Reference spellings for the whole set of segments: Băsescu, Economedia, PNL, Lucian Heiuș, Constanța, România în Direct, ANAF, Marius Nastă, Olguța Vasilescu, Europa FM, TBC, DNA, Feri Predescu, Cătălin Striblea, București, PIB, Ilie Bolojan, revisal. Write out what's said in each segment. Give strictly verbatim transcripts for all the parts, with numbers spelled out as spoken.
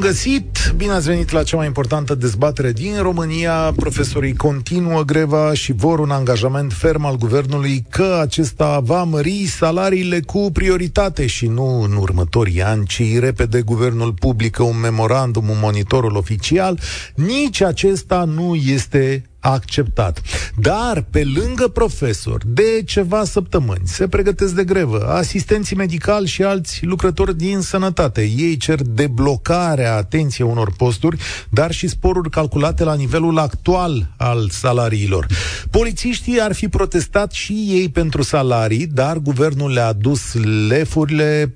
găsit! Bine ați venit la cea mai importantă dezbatere din România. Profesorii continuă greva și vor un angajament ferm al guvernului că acesta va mări salariile cu prioritate și nu în următorii ani, ci repede guvernul publică un memorandum, un monitorul oficial. Nici acesta nu este acceptat. Dar, pe lângă profesori, de ceva săptămâni se pregătesc de grevă asistenții medicali și alți lucrători din sănătate. Ei cer deblocarea atenției unor posturi, dar și sporuri calculate la nivelul actual al salariilor. Polițiștii ar fi protestat și ei pentru salarii, dar guvernul le-a dus lefurile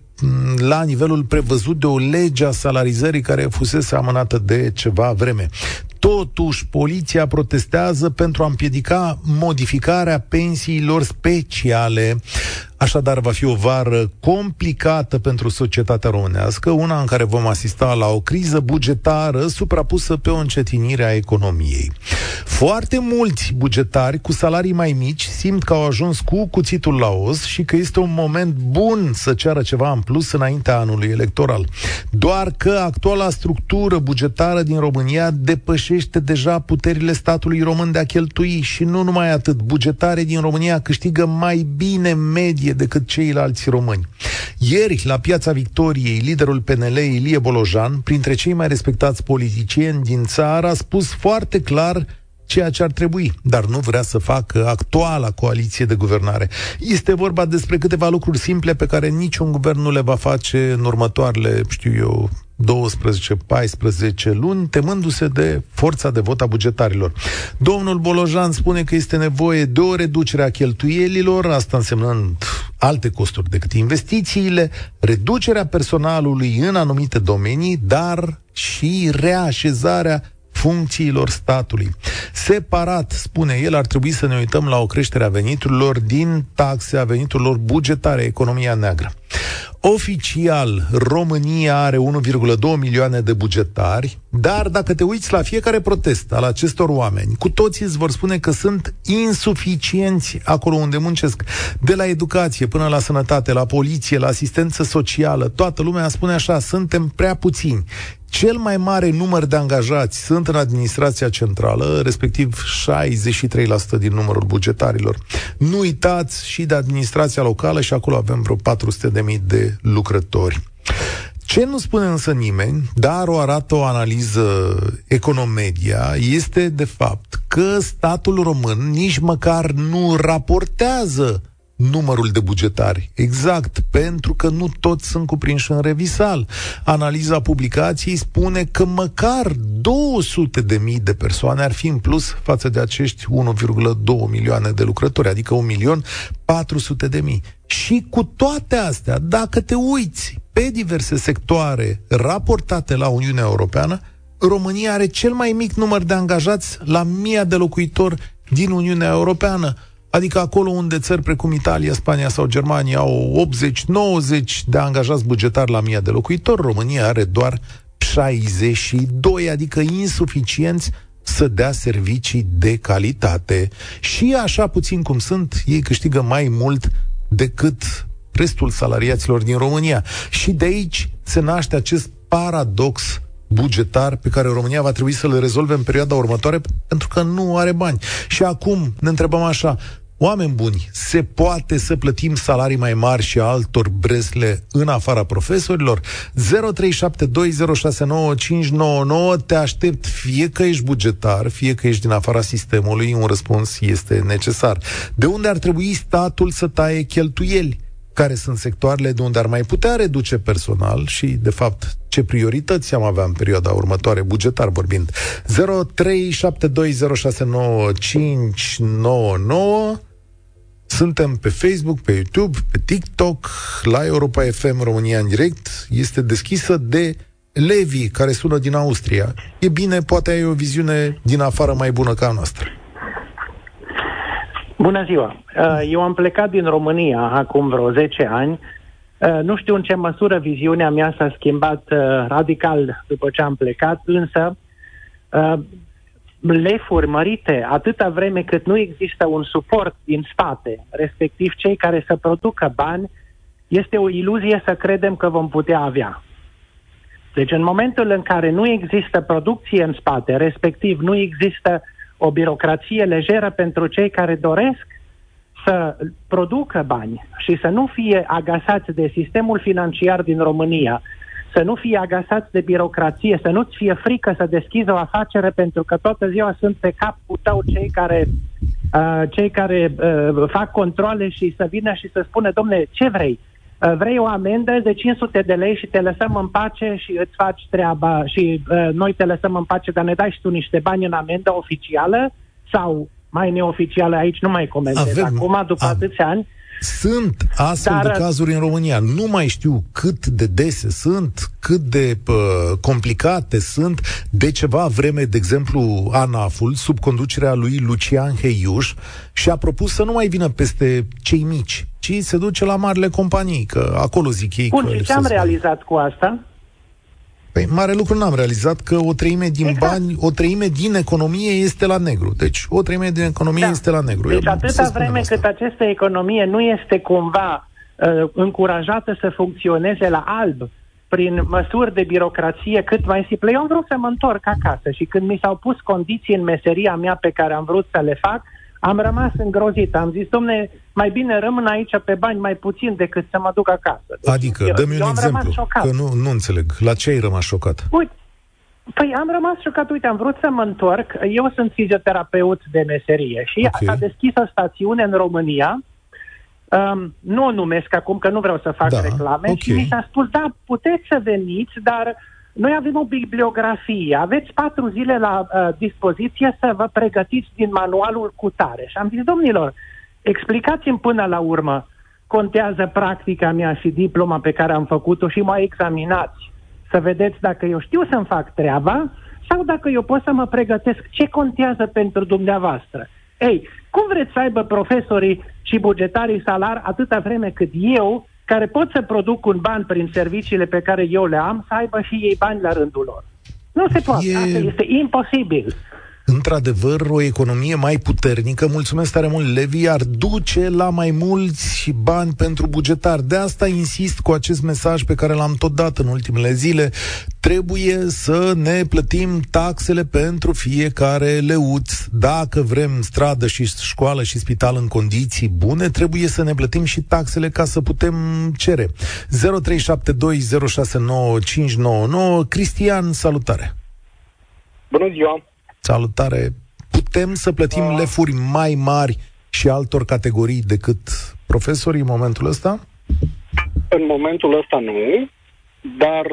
la nivelul prevăzut de o lege a salarizării care fusese amânată de ceva vreme. Totuși, poliția protestează pentru a împiedica modificarea pensiilor speciale. Așadar, va fi o vară complicată pentru societatea românească, una în care vom asista la o criză bugetară suprapusă pe o încetinire a economiei. Foarte mulți bugetari cu salarii mai mici simt că au ajuns cu cuțitul la os și că este un moment bun să ceară ceva în plus înaintea anului electoral. Doar că actuala structură bugetară din România depășește deja puterile statului român de a cheltui și nu numai atât. Bugetarii din România câștigă mai bine medie decât ceilalți români. Ieri, la Piața Victoriei, liderul P N L, Ilie Bolojan, printre cei mai respectați politicieni din țară, a spus foarte clar ceea ce ar trebui, dar nu vrea să facă actuala coaliție de guvernare. Este vorba despre câteva lucruri simple pe care niciun guvern nu le va face în următoarele, știu eu, douăsprezece paisprezece luni, temându-se de forța de vot a bugetarilor. Domnul Bolojan spune că este nevoie de o reducere a cheltuielilor, asta însemnând alte costuri decât investițiile, reducerea personalului în anumite domenii, dar și reașezarea funcțiilor statului. Separat, spune el, ar trebui să ne uităm la o creștere a veniturilor din taxe, a veniturilor bugetare, economia neagră. Oficial, România are unu virgulă două milioane de bugetari, dar dacă te uiți la fiecare protest al acestor oameni, cu toții îți vor spune că sunt insuficienți acolo unde muncesc. De la educație până la sănătate, la poliție, la asistență socială, toată lumea spune așa: suntem prea puțini. Cel mai mare număr de angajați sunt în administrația centrală, respectiv șaizeci și trei la sută din numărul bugetarilor. Nu uitați și de administrația locală și acolo avem vreo patru sute de mii de lucrători. Ce nu spune însă nimeni, dar o arată o analiză Economedia, este de fapt că statul român nici măcar nu raportează numărul de bugetari exact, pentru că nu toți sunt cuprinși în revisal. Analiza publicației spune că măcar două sute de mii de persoane ar fi în plus față de acești unu virgulă două milioane de lucrători, adică un milion patru sute de mii. Și cu toate astea, dacă te uiți pe diverse sectoare raportate la Uniunea Europeană, România are cel mai mic număr de angajați la mii de locuitori din Uniunea Europeană. Adică acolo unde țări precum Italia, Spania sau Germania au optzeci nouăzeci de angajați bugetari la mii de locuitori, România are doar șaizeci și doi, adică insuficienți să dea servicii de calitate. Și așa puțin cum sunt, ei câștigă mai mult decât restul salariaților din România. Și de aici se naște acest paradox bugetar pe care România va trebui să-l rezolve în perioada următoare, pentru că nu are bani. Și acum ne întrebăm așa: oameni buni, se poate să plătim salarii mai mari și altor bresle în afara profesorilor? zero trei șapte doi zero șase nouă cinci nouă nouă. Te aștept, fie că ești bugetar, fie că ești din afara sistemului, un răspuns este necesar. De unde ar trebui statul să taie cheltuieli? Care sunt sectoarele de unde ar mai putea reduce personal și, de fapt, ce priorități am avea în perioada următoare, bugetar vorbind? zero trei șapte doi zero șase nouă cinci nouă nouă. Suntem pe Facebook, pe YouTube, pe TikTok, la Europa F M România în direct. Este deschisă de Levi, care sună din Austria. E bine, poate ai o viziune din afară mai bună ca a noastră. Bună ziua! Eu am plecat din România acum vreo zece ani. Nu știu în ce măsură viziunea mea s-a schimbat radical după ce am plecat, însă leformărite atâta vreme cât nu există un suport din state, respectiv cei care să producă bani, este o iluzie să credem că vom putea avea. Deci în momentul în care nu există producție în spate, respectiv nu există o birocrație lejeră pentru cei care doresc să producă bani și să nu fie agasați de sistemul financiar din România, să nu fie agasați de birocrație, să nu-ți fie frică să deschizi o afacere pentru că toată ziua sunt pe capul tău cei care, uh, cei care uh, fac controle și să vină și să spună, domne, ce vrei? Uh, vrei o amendă de cinci sute de lei și te lăsăm în pace și îți faci treaba și uh, noi te lăsăm în pace, dar ne dai și tu niște bani în amendă oficială sau mai neoficială, aici nu mai comentez. Avem, acum, după am... atâția ani, sunt astfel Dar... de cazuri în România. Nu mai știu cât de dese sunt, cât de uh, complicate sunt. De ceva vreme, de exemplu, ANAF-ul, sub conducerea lui Lucian Heiuș, și-a propus să nu mai vină peste cei mici, ci se duce la marile companii, că acolo zic ei. Bun, și ce-am realizat cu asta? Păi, mare lucru n-am realizat, că o treime din exact. bani, o treime din economie este la negru. Deci, o treime din economie da. este la negru. Deci, Eu, atâta vreme asta. cât această economie nu este cumva uh, încurajată să funcționeze la alb, prin măsuri de birocrație cât mai simple. Eu am vrut să mă întorc acasă și când mi s-au pus condiții în meseria mea pe care am vrut să le fac, am rămas îngrozit. Am zis, domne, mai bine rămân aici pe bani mai puțin decât să mă duc acasă. Deci, adică, eu, dă-mi un exemplu, că nu, nu înțeleg. La ce ai rămas șocat? Uite, păi am rămas șocat. Uite, am vrut să mă întorc. Eu sunt fizioterapeut de meserie și okay. s-a deschis o stațiune în România. Um, nu o numesc acum, că nu vreau să fac da, reclame. Okay. Și mi s-a spus, da, puteți să veniți, dar... Noi avem o bibliografie, aveți patru zile la uh, dispoziție să vă pregătiți din manualul cutare. Și am zis, domnilor, explicați-mi până la urmă, contează practica mea și diploma pe care am făcut-o și mă examinați să vedeți dacă eu știu să-mi fac treaba sau dacă eu pot să mă pregătesc. Ce contează pentru dumneavoastră? Ei, cum vreți să aibă profesorii și bugetarii salar atâta vreme cât eu, care pot să produc un ban prin serviciile pe care eu le am, să aibă și ei bani la rândul lor? Nu se poate, e... asta este imposibil. Într-adevăr, o economie mai puternică, mulțumesc tare mult, Levi, ar duce la mai mulți bani pentru bugetari. De asta insist cu acest mesaj pe care l-am tot dat în ultimele zile. Trebuie să ne plătim taxele pentru fiecare leuț. Dacă vrem stradă și școală și spital în condiții bune, trebuie să ne plătim și taxele ca să putem cere. zero trei șapte doi zero șase nouă cinci nouă nouă. Cristian, salutare! Bună ziua! Salutare! Putem să plătim uh, lefuri mai mari și altor categorii decât profesorii în momentul ăsta? În momentul ăsta nu, dar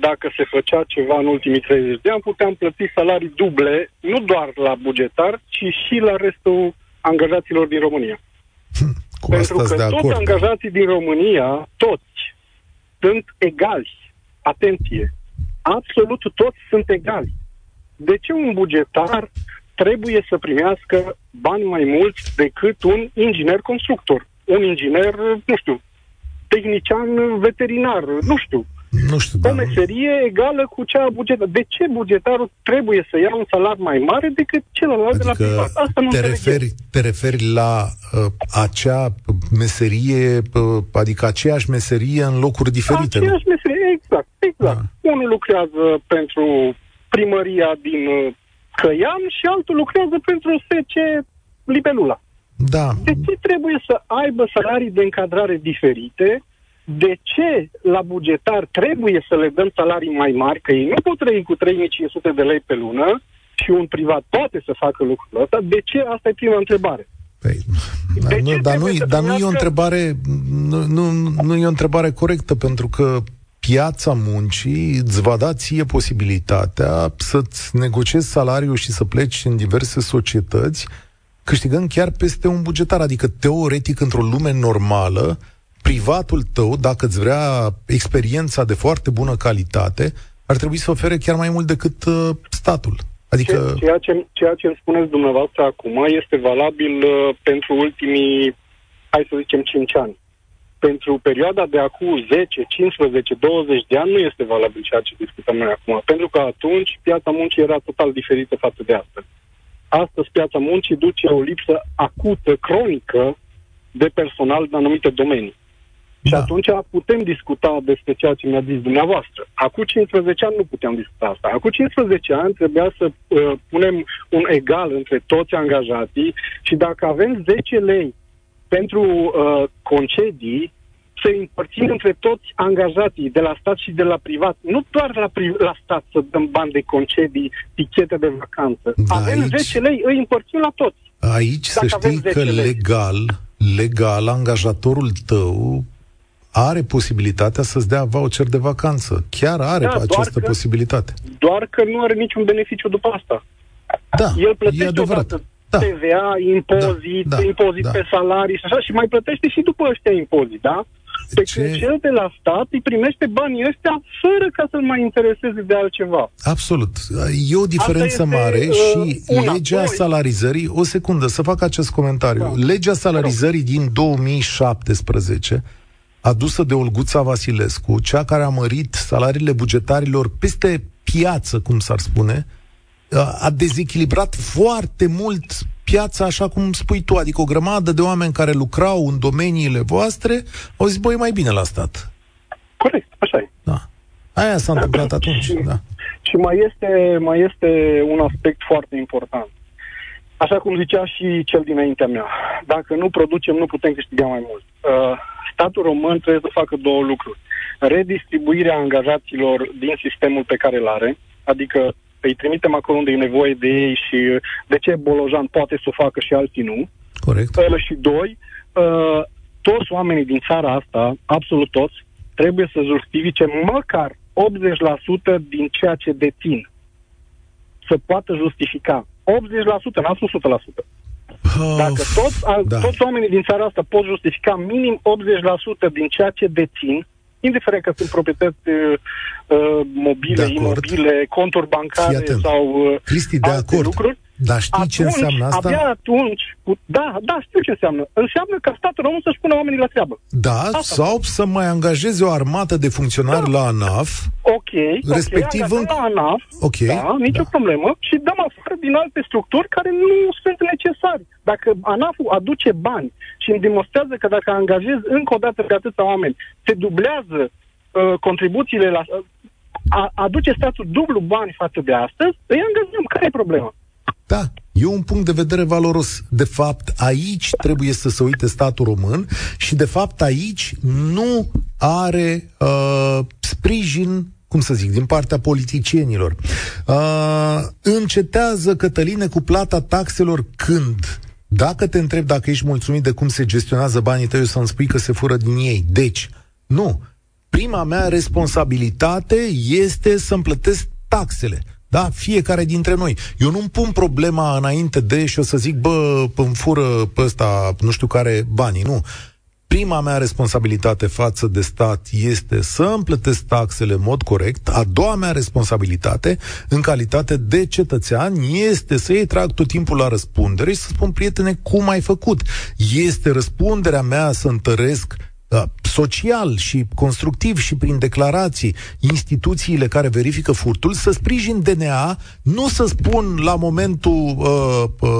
dacă se făcea ceva în ultimii treizeci de ani, puteam plăti salarii duble, nu doar la bugetar, ci și la restul angajaților din România. Cu Pentru că de toți acord. angajații din România, toți, sunt egali. Atenție! Absolut toți sunt egali. De ce un bugetar trebuie să primească bani mai mulți decât un inginer constructor? Un inginer, nu știu, tehnician veterinar, nu știu. Nu știu o meserie da. egală cu cea a bugetarului. De ce bugetarul trebuie să ia un salar mai mare decât celălalt adică de la privat? Asta nu te referi, te referi la uh, acea meserie, uh, adică aceeași meserie în locuri diferite. Aceeași nu? meserie, exact, exact. Da. Unul lucrează pentru... primăria din Căian și altul lucrează pentru S C Libelula. Da. De ce trebuie să aibă salarii de încadrare diferite? De ce la bugetar trebuie să le dăm salarii mai mari, că ei nu pot trăi cu trei mii cinci sute de lei pe lună și un privat poate să facă lucrul ăsta? De ce? Asta e prima întrebare. Păi, dar nu, dar nu, dar nu e o întrebare, nu, nu, nu e o întrebare corectă, pentru că piața muncii îți va da ție posibilitatea să-ți negociezi salariul și să pleci în diverse societăți, câștigând chiar peste un bugetar. Adică, teoretic, într-o lume normală, privatul tău, dacă îți vrea experiența de foarte bună calitate, ar trebui să ofere chiar mai mult decât uh, statul. Adică... Ceea ce, ceea ce îmi spuneți dumneavoastră acum este valabil uh, pentru ultimii, hai să zicem, cinci ani. Pentru perioada de acum zece, cincisprezece, douăzeci de ani nu este valabil ceea ce discutăm noi acum, pentru că atunci piața muncii era total diferită față de astăzi. astăzi piața muncii duce o lipsă acută, cronică, de personal în anumite domenii. Da. Și atunci putem discuta despre ceea ce mi-a zis dumneavoastră. Acum cincisprezece ani nu puteam discuta asta. Acum cincisprezece ani trebuia să uh, punem un egal între toți angajații și dacă avem zece lei pentru uh, concedii, să împărțim între toți angajații de la stat și de la privat. Nu doar la, priv- la stat să dăm bani de concedii, tichete de vacanță. Da, avem aici zece lei, îi împărțim la toți. Aici să știi că lei. legal, legal, angajatorul tău are posibilitatea să-ți dea voucher de vacanță. Chiar are da, această că, posibilitate. Doar că nu are niciun beneficiu după asta. Da, el plătește e adevărat. Odată da. T V A, impozit, da, da, impozit da. Pe salarii și așa, și mai plătește și după ăștia impozit, da? Pe ce? Când cel de la stat îi primește banii ăștia fără ca să-l mai intereseze de altceva. Absolut. E o diferență mare este, și una, legea noi. salarizării... O secundă, să fac acest comentariu. Da. Legea salarizării din două mii șaptesprezece, adusă de Olguța Vasilescu, cea care a mărit salariile bugetarilor peste piață, cum s-ar spune, a dezechilibrat foarte mult piața, așa cum spui tu, adică o grămadă de oameni care lucrau în domeniile voastre au zis, băi, mai bine la stat. Corect, așa e. Da. Aia s-a întâmplat atunci. Și, da. și mai, este, mai este un aspect foarte important. Așa cum zicea și cel dinaintea mea, dacă nu producem, nu putem câștiga mai mult. Uh, statul român trebuie să facă două lucruri. Redistribuirea angajaților din sistemul pe care îl are, adică îi trimitem acolo unde e nevoie de ei și de ce Bolojan poate să o facă și alții nu. Corect. Și doi, toți oamenii din țara asta, absolut toți, trebuie să justifice măcar optzeci la sută din ceea ce dețin. Să poată justifica. optzeci la sută, nu o sută la sută. Dacă toți, da. toți oamenii din țara asta pot justifica minim optzeci la sută din ceea ce dețin, indiferent că sunt proprietăți uh, mobile, imobile, conturi bancare sau uh, Cristi, de alte acord. lucruri. Dar știi atunci, ce înseamnă asta? Abia atunci, da, da, știu ce înseamnă. Înseamnă ca statul român să-și pună oamenii la treabă. Da, asta. sau să mai angajeze o armată de funcționari da. la ANAF. Ok, respectiv okay, în... la ANAF, okay, da, nicio da. problemă, și dăm afară din alte structuri care nu sunt necesari. Dacă ANAF-ul aduce bani și îmi demonstrează că dacă angajezi încă o dată pe atâția oameni, se dublează uh, contribuțiile la... Uh, aduce statul dublu bani față de astăzi, îi angajăm. Care e problema? Da, e un punct de vedere valoros. De fapt, aici trebuie să se uite statul român și, de fapt, aici nu are uh, sprijin, cum să zic, din partea politicienilor. Uh, încetează, Cătăline, cu plata taxelor când? Dacă te întreb dacă ești mulțumit de cum se gestionează banii tăi, o să-mi spui că se fură din ei. Deci, nu. Prima mea responsabilitate este să-mi plătesc taxele. Da, fiecare dintre noi. Eu nu-mi pun problema înainte de și o să zic, bă, îmi fură pe ăsta, nu știu care, banii, nu. Prima mea responsabilitate față de stat este să îmi plătesc taxele în mod corect. A doua mea responsabilitate, în calitate de cetățean, este să îi trag tot timpul la răspundere și să spun, prietene, cum ai făcut? Este răspunderea mea să întăresc social și constructiv și prin declarații instituțiile care verifică furtul, să sprijin D N A, nu să spun la momentul uh, uh,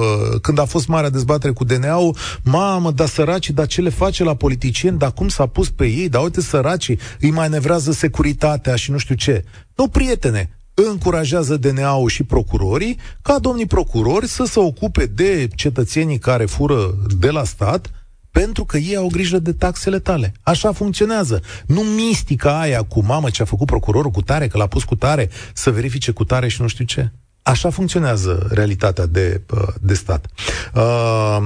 când a fost marea dezbatere cu D N A-ul, mamă, dar săracii, dar ce le face la politicieni, dar cum s-a pus pe ei, dar uite săracii, îi manevrează securitatea și nu știu ce. Nu, prietene, încurajează D N A-ul și procurorii ca domnii procurori să se ocupe de cetățenii care fură de la stat, pentru că ei au grijă de taxele tale. Așa funcționează. Nu mistica aia cu, mamă, ce a făcut procurorul cu tare, că l-a pus cu tare, să verifice cu tare și nu știu ce. Așa funcționează realitatea de, de stat. Uh,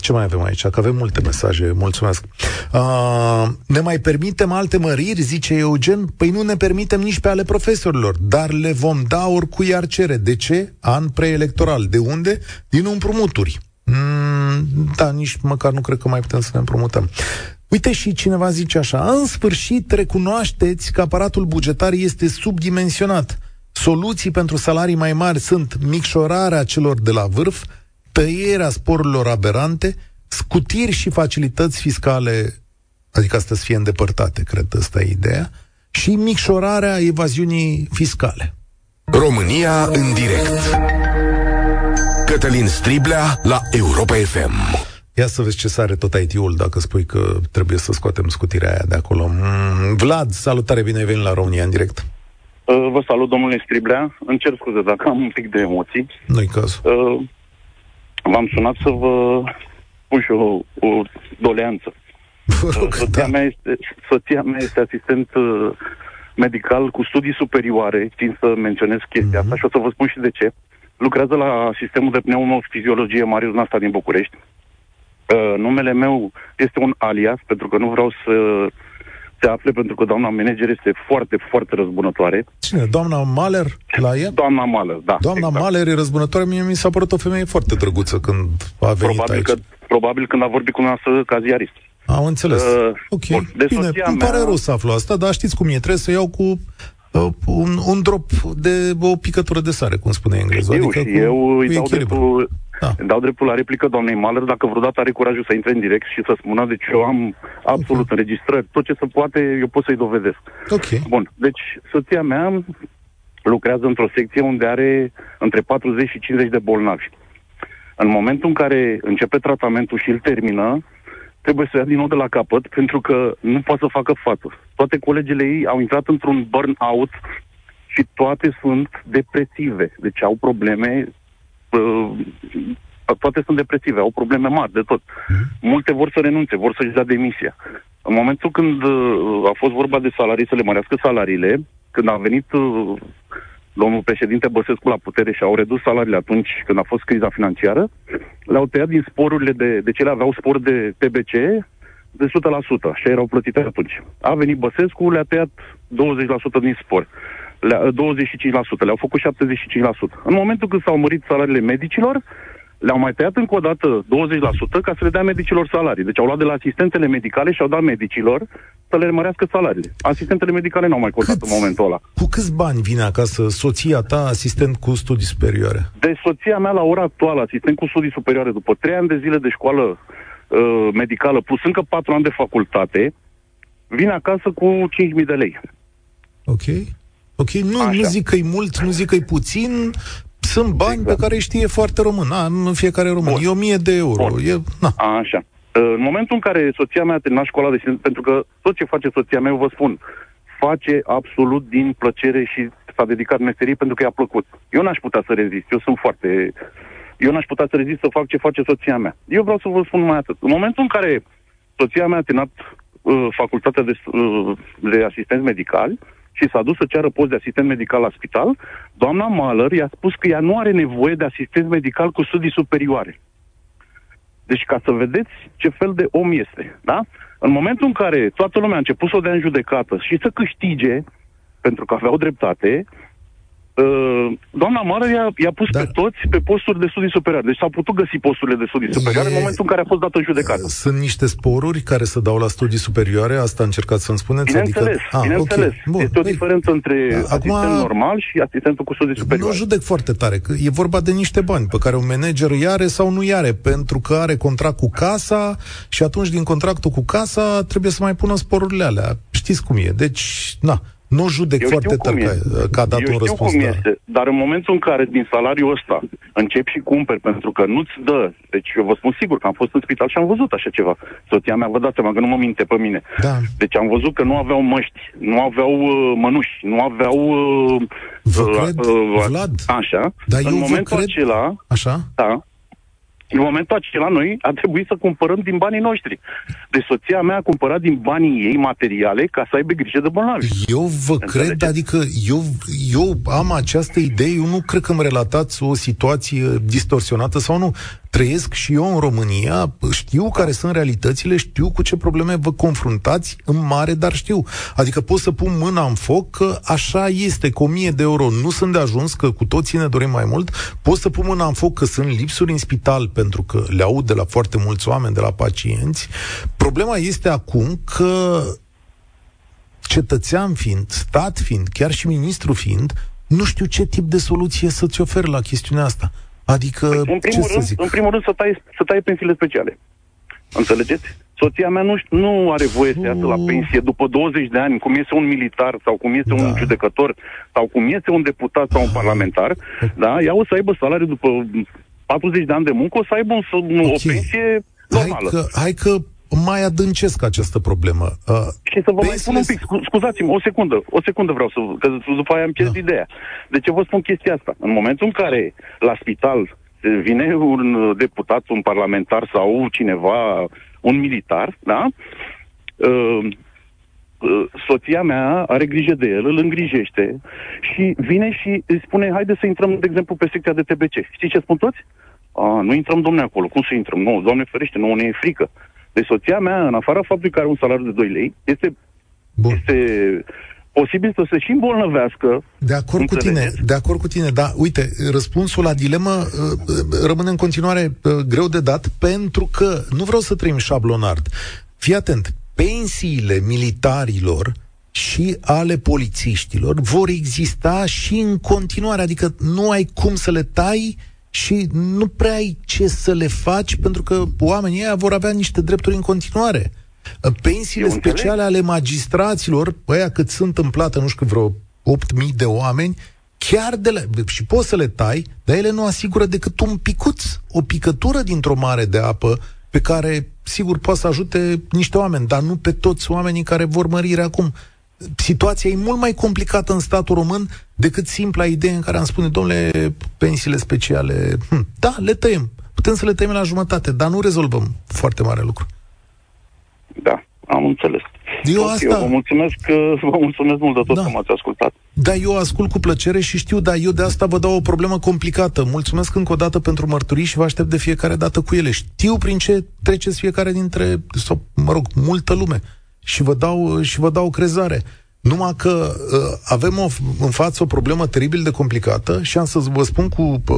ce mai avem aici? Că avem multe mesaje, mulțumesc. Uh, ne mai permitem alte măriri, zice Eugen? Păi nu ne permitem nici pe ale profesorilor, dar le vom da oricui ar cere. De ce? An preelectoral. De unde? Din împrumuturi. Da, nici măcar nu cred că mai putem să ne împrumutăm. Uite, și cineva zice așa: în sfârșit recunoașteți că aparatul bugetar este subdimensionat. Soluții pentru salarii mai mari sunt micșorarea celor de la vârf, tăierea sporurilor aberante, scutiri și facilități fiscale, adică astea să fie îndepărtate, cred că asta e ideea, și micșorarea evaziunii fiscale. România în direct, Cătălin Striblea la Europa F M. Ia să vezi ce sare tot I T-ul dacă spui că trebuie să scoatem scutirea aia de acolo. Mm, Vlad, salutare, bine ai venit la România în direct. Uh, vă salut, domnule Striblea. Îmi cer scuze dacă am un pic de emoții. Nu-i caz. Uh, v-am sunat să vă pun și o, o doleanță. Vă rog, soția, da. mea este, soția mea este asistent medical cu studii superioare. Țin să menționez chestia uh-huh. asta și o să vă spun și de ce. Lucrează la sistemul de pneumofiziologie Marius Nastă din București. Uh, numele meu este un alias, pentru că nu vreau să se afle, pentru că doamna manager este foarte, foarte răzbunătoare. Cine? Doamna Maler la ea? Doamna Maler, da. Doamna exact. Maler e răzbunătoare. Mie mi s-a părut o femeie foarte drăguță când a venit probabil aici. Că, probabil când a vorbit cu dumneavoastră ca ziarist. Am înțeles. Uh, ok. Bine, îmi pare mea... rău să aflu asta, dar știți cum e, trebuie să iau cu... Un, un drop de o picătură de sare, cum spune englezul. Adică și cu, eu cu îi dau dreptul, da. dau dreptul la replică doamnei Maler, dacă vreodată are curajul să intre în direct și să spună, deci eu am absolut okay. înregistrări, tot ce se poate, eu pot să-i dovedesc. Okay. Bun, deci soția mea lucrează într-o secție unde are între patruzeci și cincizeci de bolnavi. În momentul în care începe tratamentul și îl termină, trebuie să ia din nou de la capăt, pentru că nu poate să facă față. Toate colegele ei au intrat într-un burn-out și toate sunt depresive. Deci au probleme, toate sunt depresive, au probleme mari de tot. Multe vor să renunțe, vor să-și dea demisia. În momentul când a fost vorba de salarii, să le mărească salariile, când a venit domnul președinte Băsescu la putere și au redus salariile atunci când a fost criza financiară, le-au tăiat din sporurile de... Deci ele aveau spor de T B C de o sută la sută și erau plătite atunci. A venit Băsescu, le-a tăiat douăzeci la sută din spor, le-a, douăzeci și cinci la sută, le-au făcut șaptezeci și cinci la sută. În momentul când s-au mărit salariile medicilor, le-au mai tăiat încă o dată douăzeci la sută ca să le dea medicilor salarii. Deci au luat de la asistentele medicale și au dat medicilor să le mărească salariile. Asistentele medicale n-au mai contat în momentul ăla. Cu câți bani vine acasă soția ta, asistent cu studii superioare? Deci soția mea la ora actuală, asistent cu studii superioare, după trei ani de zile de școală uh, medicală, plus încă patru ani de facultate, vine acasă cu cinci mii de lei. Ok. Ok, nu, nu zic că-i mult, nu zic că-i puțin... Sunt bani exact. Pe care știe foarte român. A, în fiecare român. Bun. E o mie de euro. E, na. A, așa. În momentul în care soția mea a terminat școala de știință, pentru că tot ce face soția mea, eu vă spun, face absolut din plăcere și s-a dedicat meserii pentru că i-a plăcut. Eu n-aș putea să rezist. Eu sunt foarte... Eu n-aș putea să rezist să fac ce face soția mea. Eu vreau să vă spun numai atât. În momentul în care soția mea a terminat uh, facultatea de, uh, de asistenți medicali, și s-a dus să ceară post de asistent medical la spital, doamna Maler i-a spus că ea nu are nevoie de asistent medical cu studii superioare. Deci ca să vedeți ce fel de om este, da? În momentul în care toată lumea a început să o dea în judecată și să câștige, pentru că aveau dreptate, doamna Maler i-a, i-a pus Dar... pe toți pe posturi de studii superioare. Deci s-au putut găsi posturile de studii superioare e... în momentul în care a fost dată în judecată. Sunt niște sporuri care se dau la studii superioare? Asta încercați să-mi spuneți? Bineînțeles, adică... ah, bineînțeles. Okay. Bun, este o bine. diferență între Acum... asistent normal și asistentul cu studii superioare. Nu judec foarte tare, că e vorba de niște bani pe care un manager îi are sau nu îi are, pentru că are contract cu casa și atunci din contractul cu casa trebuie să mai pună sporurile alea. Știți cum e, deci, na... Nu judec foarte tare că, că a dat un răspuns. Da. Este, dar în momentul în care din salariul ăsta începi și cumperi, pentru că nu-ți dă... Deci eu vă spun sigur că am fost în spital și am văzut așa ceva. Soția mea, vă dați seama că nu mă minte pe mine. Da. Deci am văzut că nu aveau măști, nu aveau uh, mănuși, nu aveau... Uh, vă uh, cred, uh, Vlad? Așa. Dar în eu momentul cred... acela... Așa? Da. În momentul acela noi a trebuit să cumpărăm din banii noștri. Deci soția mea a cumpărat din banii ei materiale ca să aibă grijă de bolnavi. Eu vă Înțelegeți? cred, adică eu, eu am această idee, eu nu cred că îmi relatați o situație distorsionată sau nu. Trăiesc și eu în România, știu care sunt realitățile, știu cu ce probleme vă confruntați în mare, dar știu. Adică pot să pun mâna în foc că așa este, că o mie de euro nu sunt de ajuns, că cu toții ne dorim mai mult, pot să pun mâna în foc că sunt lipsuri în spital, pentru că le aud de la foarte mulți oameni, de la pacienți. Problema este acum că cetățean fiind, stat fiind, chiar și ministru fiind, nu știu ce tip de soluție să-ți oferi la chestiunea asta. Adică, în primul, rând, în primul rând să tai, să tai pensiile speciale. Înțelegeți? Soția mea nu, nu are voie să iasă la pensie după douăzeci de ani, cum este un militar sau cum este da. un judecător sau cum este un deputat sau un parlamentar. Da? Ea o să aibă salariu după patruzeci de ani de muncă, o să aibă un, okay. o pensie normală. Hai că, hai că mai adâncesc această problemă. Uh, și să vă mai spun un pic, scu- scuzați-mă, o secundă, o secundă vreau să, că după aia am pierdut da. ideea. De ce vă spun chestia asta? În momentul în care la spital vine un deputat, un parlamentar sau cineva, un militar, da? Uh, soția mea are grijă de el, îl îngrijește și vine și îi spune, haide să intrăm, de exemplu, pe secția de T B C. Știi ce spun toți? A, nu intrăm, domne, acolo. Cum să intrăm? Nu, Doamne ferește, nouă ne e frică. Deci soția mea, în afara faptului că are un salariu de doi lei, este, este posibil să se și îmbolnăvească. De acord cu tine, de acord cu tine, dar uite, răspunsul la dilemă rămâne în continuare greu de dat, pentru că nu vreau să trăim șablonat. Fii atent. Pensiile militarilor și ale polițiștilor vor exista și în continuare, adică nu ai cum să le tai și nu prea ai ce să le faci, pentru că oamenii ăia vor avea niște drepturi în continuare. Pensiile speciale ale magistraților, ăia cât sunt în plată, nu știu, vreo opt mii de oameni, chiar de la, și poți să le tai, dar ele nu asigură decât un picuț, o picătură dintr-o mare de apă, pe care, sigur, poate să ajute niște oameni, dar nu pe toți oamenii care vor mărire acum. Situația e mult mai complicată în statul român decât simpla idee în care am spune, domnule, pensiile speciale, hm, da, le tăiem, putem să le tăiem la jumătate, dar nu rezolvăm foarte mare lucru. Da, am înțeles. Eu asta... Eu vă mulțumesc, vă mulțumesc mult de tot da. că m-ați ascultat. Da, eu ascult cu plăcere și știu, dar eu de asta vă dau o problemă complicată. Mulțumesc încă o dată pentru mărturii și vă aștept de fiecare dată cu ele. Știu prin ce treceți fiecare dintre, sau, mă rog, multă lume și vă dau, și vă dau crezare. Numai că uh, avem o, în față o problemă teribil de complicată și am să vă spun cu uh,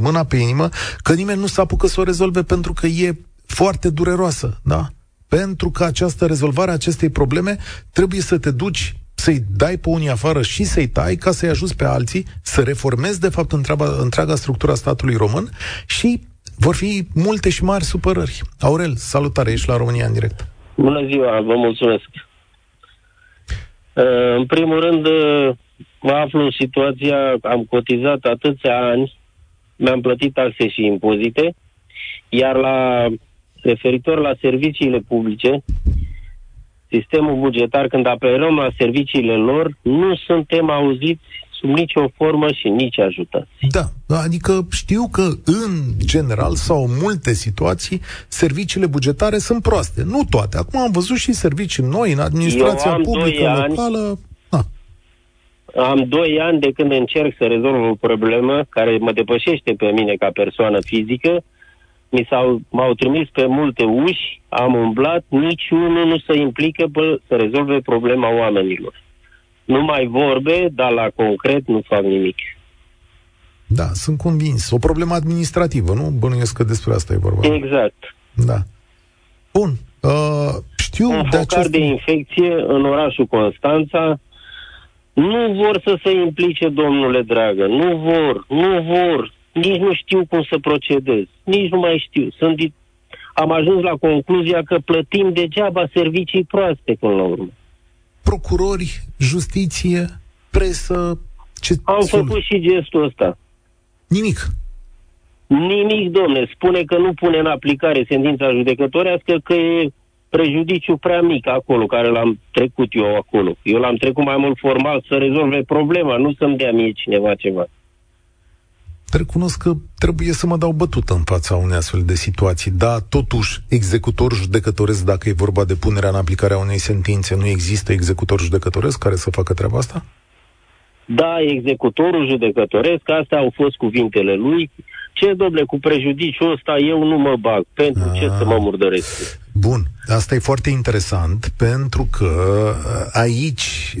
mâna pe inimă că nimeni nu se apucă să o rezolve pentru că e foarte dureroasă, da? Pentru că această rezolvare a acestei probleme trebuie să te duci, să-i dai pe unii afară și să-i tai ca să-i ajuți pe alții, să reformezi de fapt întreaga, întreaga structura statului român și vor fi multe și mari supărări. Aurel, salutare, ești la România în Direct. Bună ziua, vă mulțumesc. În primul rând, mă aflu în situația, am cotizat atâția ani, mi-am plătit taxe și impozite, iar la... referitor la serviciile publice, sistemul bugetar, când apelăm la serviciile lor, nu suntem auziți sub nicio formă și nici ajutați. Da, adică știu că în general sau în multe situații serviciile bugetare sunt proaste. Nu toate. Acum am văzut și servicii noi în administrația publică locală. Da. Am doi ani de când încerc să rezolv o problemă care mă depășește pe mine ca persoană fizică. Mi s-au, m-au trimis pe multe uși, am umblat, niciunul nu se implică bă, să rezolve problema oamenilor. Numai vorbe, dar la concret nu fac nimic. Da, sunt convins. O problemă administrativă, nu? Bănuiesc că despre asta e vorba. Exact. Da. Bun. Uh, știu un de acest... de infecție în orașul Constanța. Nu vor să se implice, domnule dragă. Nu vor, nu vor. Nici nu știu cum să procedez. Nici nu mai știu. Sunt di- Am ajuns la concluzia că plătim degeaba servicii proaste până la urmă. Procurori, justiție, presă... Ce... Am făcut și gestul ăsta. Nimic. Nimic, domne. Spune că nu pune în aplicare sentința judecătorească, că e prejudiciu prea mic acolo, care l-am trecut eu acolo. Eu l-am trecut mai mult formal să rezolve problema, nu să-mi dea mie cineva ceva. Recunosc că trebuie să mă dau bătută în fața unei astfel de situații, dar totuși executor judecătoresc, dacă e vorba de punerea în aplicare a unei sentințe, nu există executor judecătoresc care să facă treaba asta? Da, executorul judecătoresc, astea au fost cuvintele lui. Ce, dom'le, cu prejudiciul ăsta eu nu mă bag, pentru a... ce să mă murdăresc? Bun, asta e foarte interesant, pentru că aici...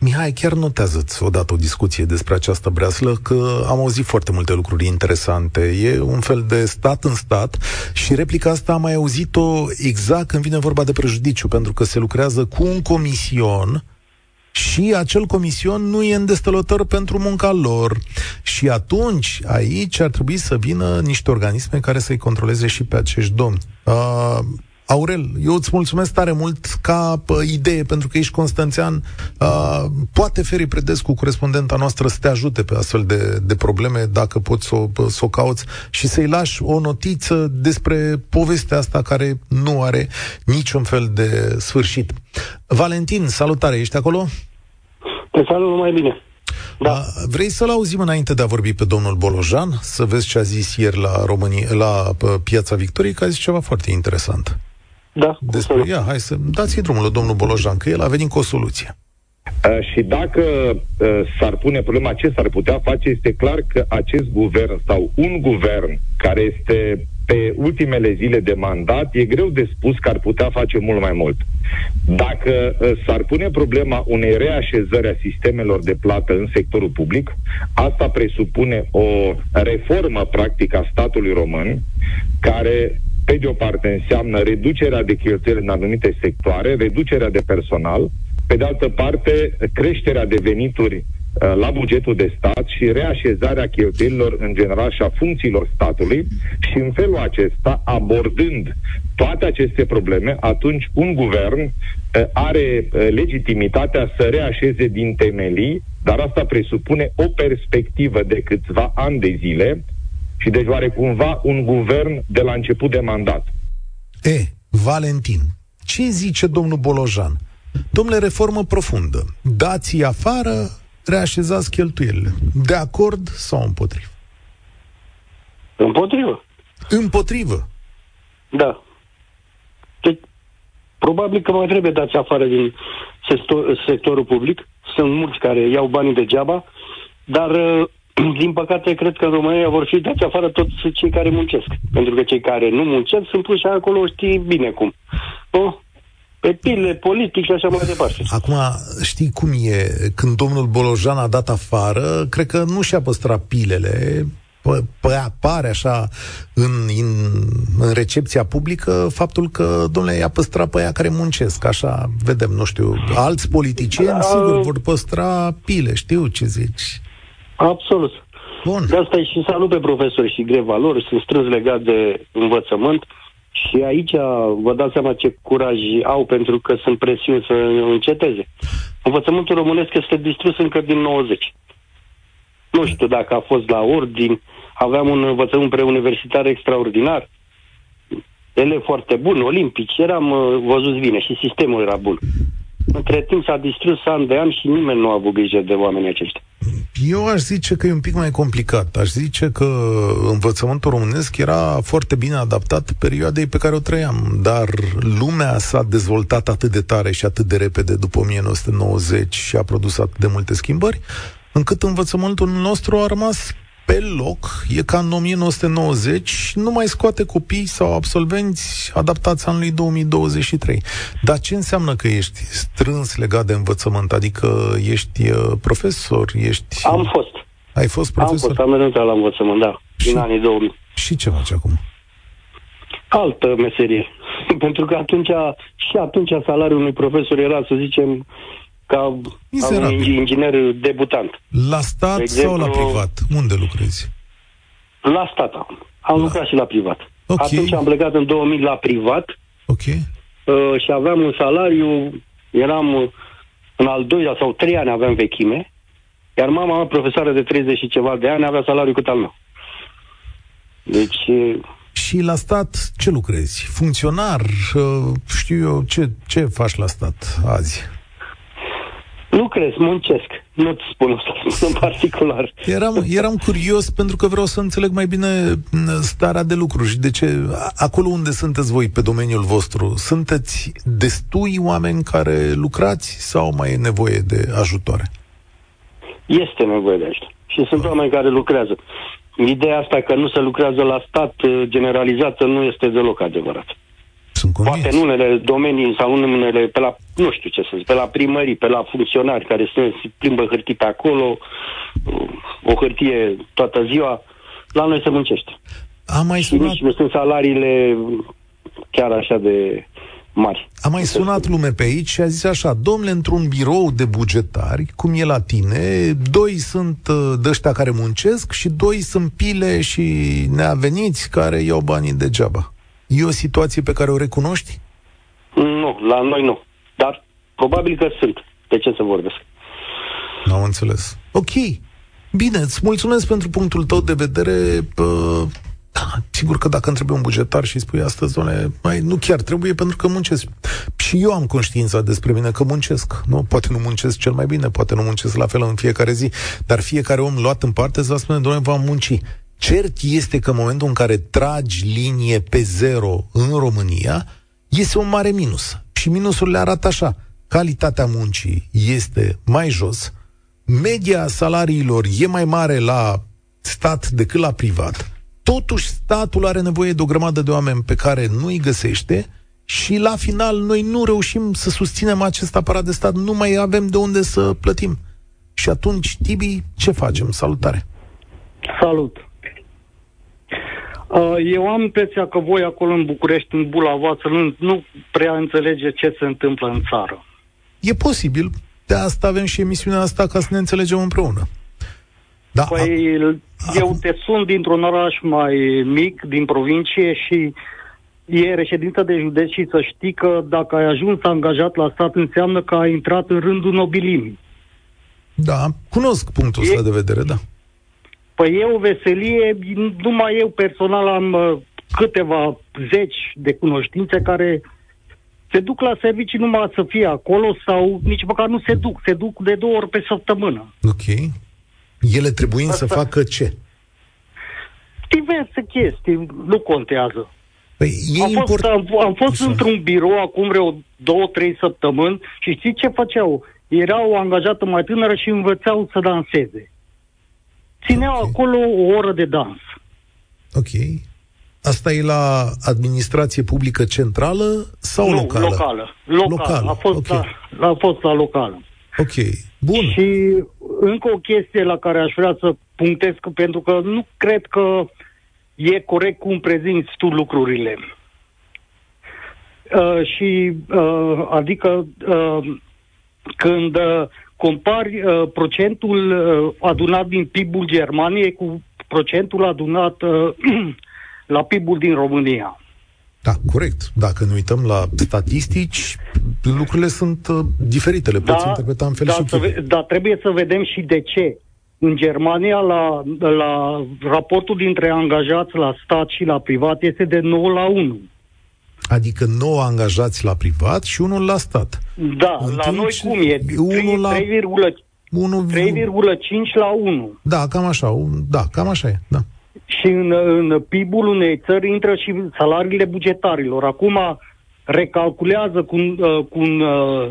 Mihai, chiar notează-ți odată o discuție despre această breaslă, că am auzit foarte multe lucruri interesante. E un fel de stat în stat și replica asta am mai auzit-o exact când vine vorba de prejudiciu, pentru că se lucrează cu un comision și acel comision nu e îndestelător pentru munca lor. Și atunci, aici ar trebui să vină niște organisme care să-i controleze și pe acești domni. Uh, Aurel, eu îți mulțumesc tare mult ca pă, idee, pentru că ești constanțean. Uh, poate Feri Predescu, corespondenta noastră, să te ajute pe astfel de, de probleme, dacă poți să o, să o cauți și să-i lași o notiță despre povestea asta care nu are niciun fel de sfârșit. Valentin, salutare, ești acolo? Te salut, numai bine. Da. Vrei să-l auzim înainte de a vorbi pe domnul Bolojan, să vezi ce a zis ieri la, România, la Piața Victoriei, că a zis ceva foarte interesant. Da. Despre ea, hai să dați-i drumul la domnul Bolojan, că el a venit cu o soluție. Uh, și dacă uh, s-ar pune problema ce s-ar putea face, este clar că acest guvern sau un guvern care este pe ultimele zile de mandat, e greu de spus că ar putea face mult mai mult. Dacă s-ar pune problema unei reașezări a sistemelor de plată în sectorul public, asta presupune o reformă practică a statului român, care, pe de o parte, înseamnă reducerea de cheltuieli în anumite sectoare, reducerea de personal, pe de altă parte, creșterea de venituri la bugetul de stat și reașezarea cheltuielilor în general și a funcțiilor statului, și în felul acesta, abordând toate aceste probleme, atunci un guvern are legitimitatea să reașeze din temelii, dar asta presupune o perspectivă de câțiva ani de zile și deci oarecumva un guvern de la început de mandat. E, Valentin, ce zice domnul Bolojan? Domnule, reformă profundă, dați-i afară, reașezați cheltuielile. De acord sau împotrivă? Împotrivă. Împotrivă? Da. Deci, probabil că mai trebuie dați afară din sector, sectorul public. Sunt mulți care iau banii degeaba, dar, din păcate, cred că în România vor fi dați afară toți cei care muncesc. Pentru că cei care nu muncesc sunt puși acolo, știi bine cum. Nu? Pe pile, politic și așa mai departe. Acum, știi cum e? Când domnul Bolojan a dat afară, cred că nu și-a păstrat pilele. Păi apare așa în, în, în recepția publică faptul că, domnule, i-a păstrat pe aia care muncesc. Așa, vedem, nu știu, alți politicieni, sigur, vor păstra pile. Știu ce zici. Absolut. Bun. De asta e și salut pe profesori și greva lor. Sunt strâns legat de învățământ. Și aici vă dați seama ce curaj au, pentru că sunt presiuni să înceteze. Învățământul românesc este distrus încă din nouăzeci. Nu știu dacă a fost la ordin, aveam un învățământ preuniversitar extraordinar, ele foarte bun, olimpici, eram văzuți bine și sistemul era bun. Între timp s-a distrus an de an și nimeni nu a avut grijă de oamenii aceștia. Eu aș zice că e un pic mai complicat. Aș zice că învățământul românesc era foarte bine adaptat perioadei pe care o trăiam, dar lumea s-a dezvoltat atât de tare și atât de repede după nouăsprezece nouăzeci și a produs atât de multe schimbări, încât învățământul nostru a rămas pe loc. E ca în nouăsprezece nouăzeci, nu mai scoate copii sau absolvenți adaptați anului două mii douăzeci și trei. Dar ce înseamnă că ești strâns legat de învățământ? Adică ești profesor, ești... Am fost. Ai fost profesor? Am fost, am renunțat la învățământ, da, și, din anii două mii. Și ce faci acum? Altă meserie. Pentru că atunci, și atunci salariul unui profesor era, să zicem, ca un inginer debutant. La stat, de exemplu, sau la privat? Unde lucrezi? La stat am. Am la... lucrat și la privat. Okay. Atunci am plecat în două mii la privat. Okay. Uh, și aveam un salariu, eram în al doilea sau trei ani aveam vechime, iar mama mea, profesoară de treizeci și ceva de ani, avea salariu cât al meu. Deci... Uh... Și la stat ce lucrezi? Funcționar? Uh, știu eu, ce, ce faci la stat azi? Lucrez, muncesc. Nu-ți spun asta în particular. Eram, eram curios pentru că vreau să înțeleg mai bine starea de lucru și de ce, acolo unde sunteți voi, pe domeniul vostru, sunteți destui oameni care lucrați sau mai e nevoie de ajutoare? Este nevoie de ajutor. Și sunt ah. oameni care lucrează. Ideea asta că nu se lucrează la stat generalizată nu este deloc adevărat. Poate în unele domenii sau în unele, pe la, nu știu ce să zic, pe la primării, pe la funcționari care se plimbă hârtii pe acolo, o hârtie toată ziua, la noi se muncește. Am mai și sunat... nici nu sunt salariile chiar așa de mari. Am mai sunat lume pe aici și a zis așa, domnule, într-un birou de bugetari, cum e la tine, doi sunt de ăștia care muncesc și doi sunt pile și neaveniți care iau banii degeaba. E o situație pe care o recunoști? Nu, la noi nu. Dar probabil că sunt. De ce să vorbesc? N-am înțeles. Ok. Bine, îți mulțumesc pentru punctul tău de vedere. Pă... Da, sigur că dacă îmi trebuie un bugetar și spui astăzi, doamne, mai nu chiar trebuie pentru că muncesc. Și eu am conștiința despre mine că muncesc. Nu? Poate nu muncesc cel mai bine, poate nu muncesc la fel în fiecare zi, dar fiecare om luat în parte îți va spune, doamne, v-am muncit. Cert este că în momentul în care tragi linie pe zero în România, este un mare minus. Și minusurile arată așa. Calitatea muncii este mai jos, media salariilor e mai mare la stat decât la privat, totuși statul are nevoie de o grămadă de oameni pe care nu îi găsește și la final noi nu reușim să susținem acest aparat de stat, nu mai avem de unde să plătim. Și atunci, Tibi, ce facem? Salutare! Salut! Eu am impresia că voi acolo în București, în bula voastră, nu prea înțelege ce se întâmplă în țară. E posibil. De asta avem și emisiunea asta, ca să ne înțelegem împreună. Da, păi a... eu te sun dintr-un oraș mai mic, din provincie, și e reședință de județ și să știi că dacă ai ajuns angajat la stat, înseamnă că ai intrat în rândul nobilimii. Da, cunosc punctul ăsta e... de vedere, da. Păi e o veselie, numai eu personal am uh, câteva zeci de cunoștințe care se duc la servicii numai să fie acolo sau nici măcar nu se duc, se duc de două ori pe săptămână. Ok. Ele trebuind asta... să facă ce? Diverse chestii, nu contează. Păi, e am, import... fost, am, am fost într-un birou acum vreo două, trei săptămâni și știi ce făceau? Era o angajată mai tânără și învățau să danseze. Țineau okay. acolo o oră de dans. Ok. Asta e la administrație publică centrală sau nu, locală? locală. Locală. Locală. A fost, okay. la, a fost la locală. Ok. Bun. Și încă o chestie la care aș vrea să punctez, pentru că nu cred că e corect cum prezinți tu lucrurile. Uh, și, uh, adică, uh, când... Uh, compari uh, procentul uh, adunat din P I B-ul Germaniei cu procentul adunat uh, la P I B-ul din România. Da, corect. Dacă ne uităm la statistici, lucrurile sunt uh, diferite, le da, poți interpreta în fel da, și chip. Dar trebuie să vedem și de ce. În Germania, la, la raportul dintre angajați la stat și la privat este de nouă la unu. Adică nouă angajați la privat și unul la stat. Da, în la noi cum e? trei virgulă cinci la unu. Da, cam așa, da, cam așa e. Da. Și în, în P I B-ul unei țări intră și salariile bugetarilor. Acum recalculează cu, uh, cu un uh,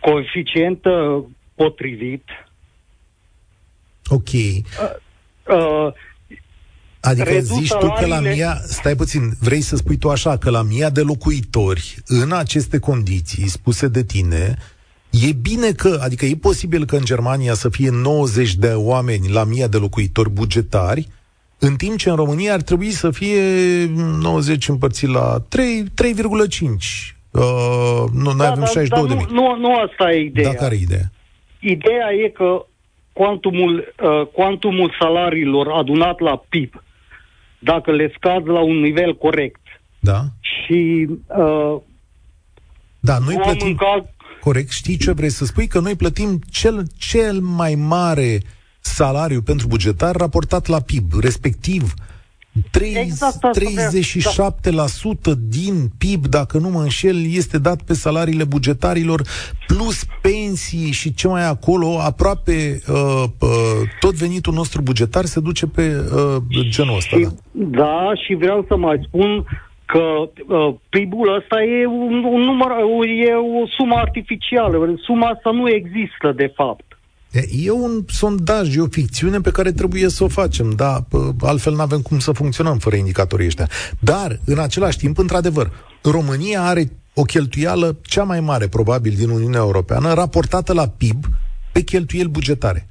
coeficient uh, potrivit. Ok. Uh, uh, Adică Redu zici salariile... tu că la mia, stai puțin, vrei să spui tu așa, că la mia de locuitori, în aceste condiții spuse de tine, e bine că, adică e posibil că în Germania să fie nouăzeci de oameni la mia de locuitori bugetari, în timp ce în România ar trebui să fie nouăzeci împărțit la trei, trei virgulă cinci. Uh, nu, da, avem șaizeci și două da, de mii. Nu, nu asta e ideea. Da, care e ideea? Ideea e că cuantumul, uh, cuantumul salariilor adunat la P I B, dacă le scad la un nivel corect. Da. Și uh, da, noi plătim cal... corect. Știi ce vrei să spui? Că noi plătim cel, cel mai mare salariu pentru bugetar raportat la P I B, respectiv treizeci, exact treizeci și șapte la sută din P I B, dacă nu mă înșel, este dat pe salariile bugetarilor, plus pensii și ce mai acolo, aproape uh, uh, tot venitul nostru bugetar se duce pe uh, genul ăsta. Și, da. da, și vreau să mai spun că uh, P I B-ul ăsta e, un, un număr, e o sumă artificială, suma asta nu există de fapt. E un sondaj, e o ficțiune pe care trebuie să o facem, dar altfel n-avem cum să funcționăm fără indicatorii ăștia. Dar, în același timp, într-adevăr, România are o cheltuială cea mai mare, probabil, din Uniunea Europeană, raportată la P I B pe cheltuieli bugetare.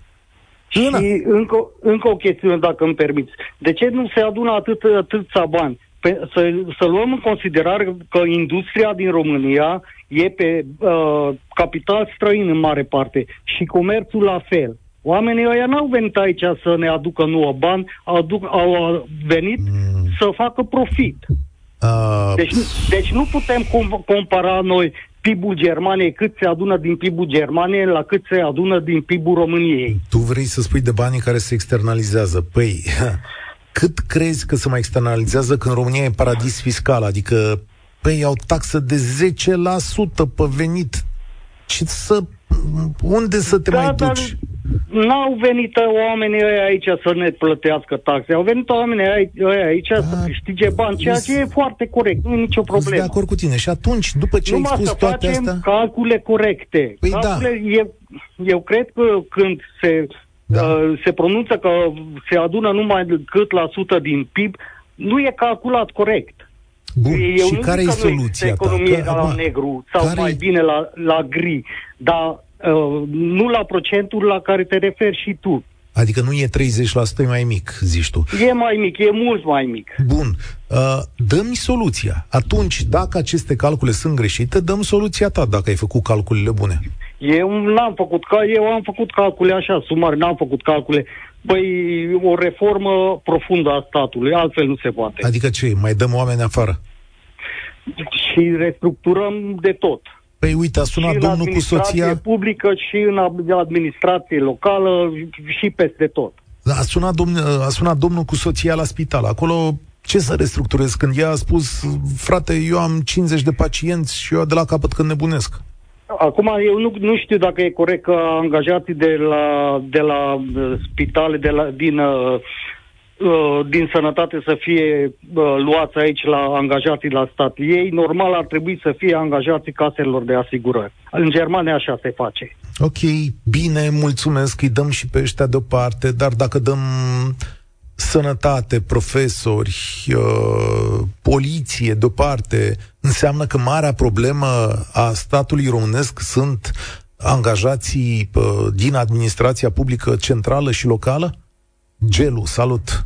Și încă, încă o chestiune, dacă îmi permiți. De ce nu se adună atât, atâția bani? Pe, să, să luăm în considerare că industria din România e pe uh, capital străin în mare parte și comerțul la fel. Oamenii ăia n-au venit aici să ne aducă nouă bani, aduc, au venit mm. să facă profit. Uh... Deci, deci nu putem compara noi P I B-ul Germaniei, cât se adună din P I B-ul Germaniei, la cât se adună din P I B-ul României. Tu vrei să spui de banii care se externalizează. Păi, cât crezi că se mai externalizează când România e paradis fiscal? Adică, păi, au taxă de zece la sută pe venit. Și să... unde să te da, mai duci? N-au venit oamenii ăia aici să ne plătească taxe. Au venit oamenii ăia aici da, să câștige bani, ceea ce e foarte corect. Nu e nicio problemă. Sunt de acord cu tine. Și atunci, după ce numai ai spus toate astea... Numai să facem calcule corecte. Păi calcule, da. eu, eu cred că când se, da. uh, se pronunță că se adună numai cât la sută din P I B, nu e calculat corect. Bun. Eu și nu care e soluția ta? Economie la acum, negru sau care... mai bine la, la gri, dar uh, nu la procentul la care te referi și tu. Adică nu e treizeci la sută, e mai mic, zici tu. E mai mic, e mult mai mic. Bun, uh, dă-mi soluția. Atunci, dacă aceste calcule sunt greșite, dă-mi soluția ta, dacă ai făcut calculele bune. Eu n-am făcut, eu am făcut calcule așa, sumar, n-am făcut calcule. Băi, o reformă profundă a statului, altfel nu se poate. Adică ce? Mai dăm oameni afară? Și restructurăm de tot. Păi uite, a sunat domnul cu soția... Și în publică, și în administrație locală, și peste tot. A sunat, domn- a sunat domnul cu soția la spital. Acolo, ce să restructurez? Când ea a spus, frate, eu am cincizeci de pacienți și eu de la capăt când nebunesc. Acum, eu nu, nu știu dacă e corect că angajații de la, de la spitale, de la, din, uh, din sănătate să fie uh, luați aici la angajații la stat. Ei, normal, ar trebui să fie angajații caselor de asigurări. În Germania așa se face. Ok, bine, mulțumesc, îi dăm și pe ăștia deoparte, dar dacă dăm sănătate, profesori, uh, poliție deoparte, înseamnă că marea problemă a statului românesc sunt angajații uh, din administrația publică centrală și locală? Gelu, salut!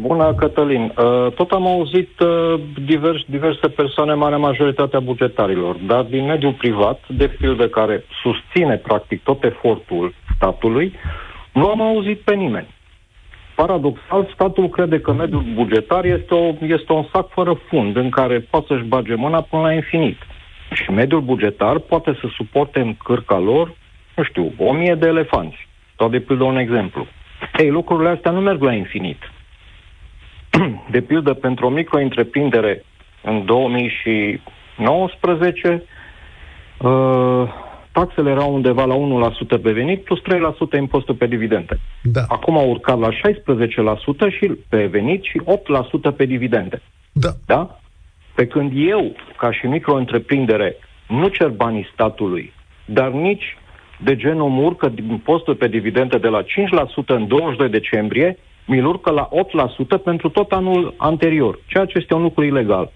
Bună, Cătălin! Uh, tot am auzit uh, divers, diverse persoane, marea majoritatea bugetarilor, dar din mediul privat, de pildă care susține practic tot efortul statului, nu am auzit pe nimeni. Paradoxal, statul crede că mediul bugetar este, o, este un sac fără fund în care poate să-și bage mâna până la infinit. Și mediul bugetar poate să suporte în cârca lor, nu știu, o mie de elefanți. Sau de pildă un exemplu. Ei, lucrurile astea nu merg la infinit. De pildă, pentru o mică întreprindere în două mii nouăsprezece, uh, taxele erau undeva la unu la sută pe venit, plus trei la sută impostul pe dividende. Da. Acum au urcat la șaisprezece la sută și pe venit și opt la sută pe dividende. Da. Da? Pe când eu, ca și micro-întreprindere, nu cer banii statului, dar nici de genul îmi urcă impostul pe dividende de la cinci la sută în douăzeci și doi decembrie, mi-l urcă la opt la sută pentru tot anul anterior, ceea ce este un lucru ilegal.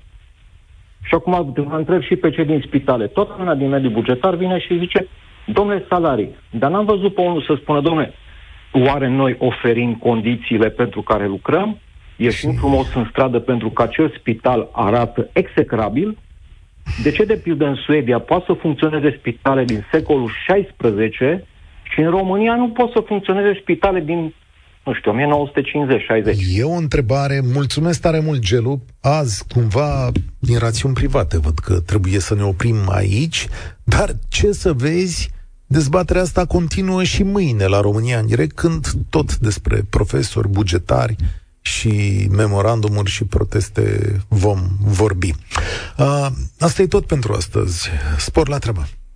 Și acum vă întreb și pe cei din spitale. Tot una din mediul bugetar vine și zice, domnule, salarii. Dar n-am văzut pe unul să spună, domnule, oare noi oferim condițiile pentru care lucrăm? Ieșim frumos în stradă pentru că acel spital arată execrabil? De ce, de pildă, în Suedia poate să funcționeze spitale din secolul șaisprezece și în România nu pot să funcționeze spitale din... nu știu, o mie nouă sute cincizeci - șaizeci. E o întrebare, mulțumesc tare mult, Gelu. Azi, cumva, din rațiuni private, văd că trebuie să ne oprim aici, dar ce să vezi, dezbaterea asta continuă și mâine la România în Direct, când tot despre profesori, bugetari și memorandumuri și proteste vom vorbi. A, asta e tot pentru astăzi. Spor la treabă!